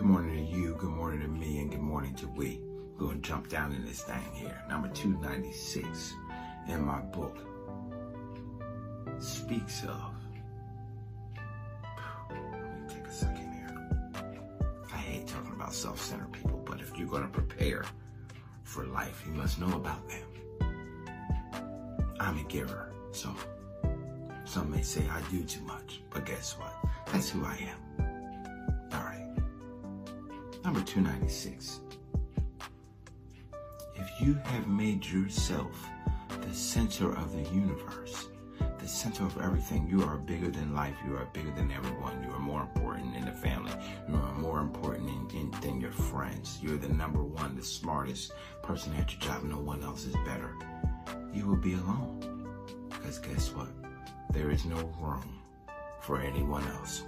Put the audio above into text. Good morning to you, good morning to me, and good morning to we. We're going to jump down in this thing here. Number 296 in my book speaks of, let me take a second here. I hate talking about self-centered people, but if you're going to prepare for life, you must know about them. I'm a giver, so some may say I do too much, but guess what? That's who I am. All right. Number 296. If you have made yourself the center of the universe, the center of everything, you are bigger than life. You are bigger than everyone. You are more important than the family. You are more important than your friends. You're the number one, the smartest person at your job. No one else is better. You will be alone. Because guess what? There is no room for anyone else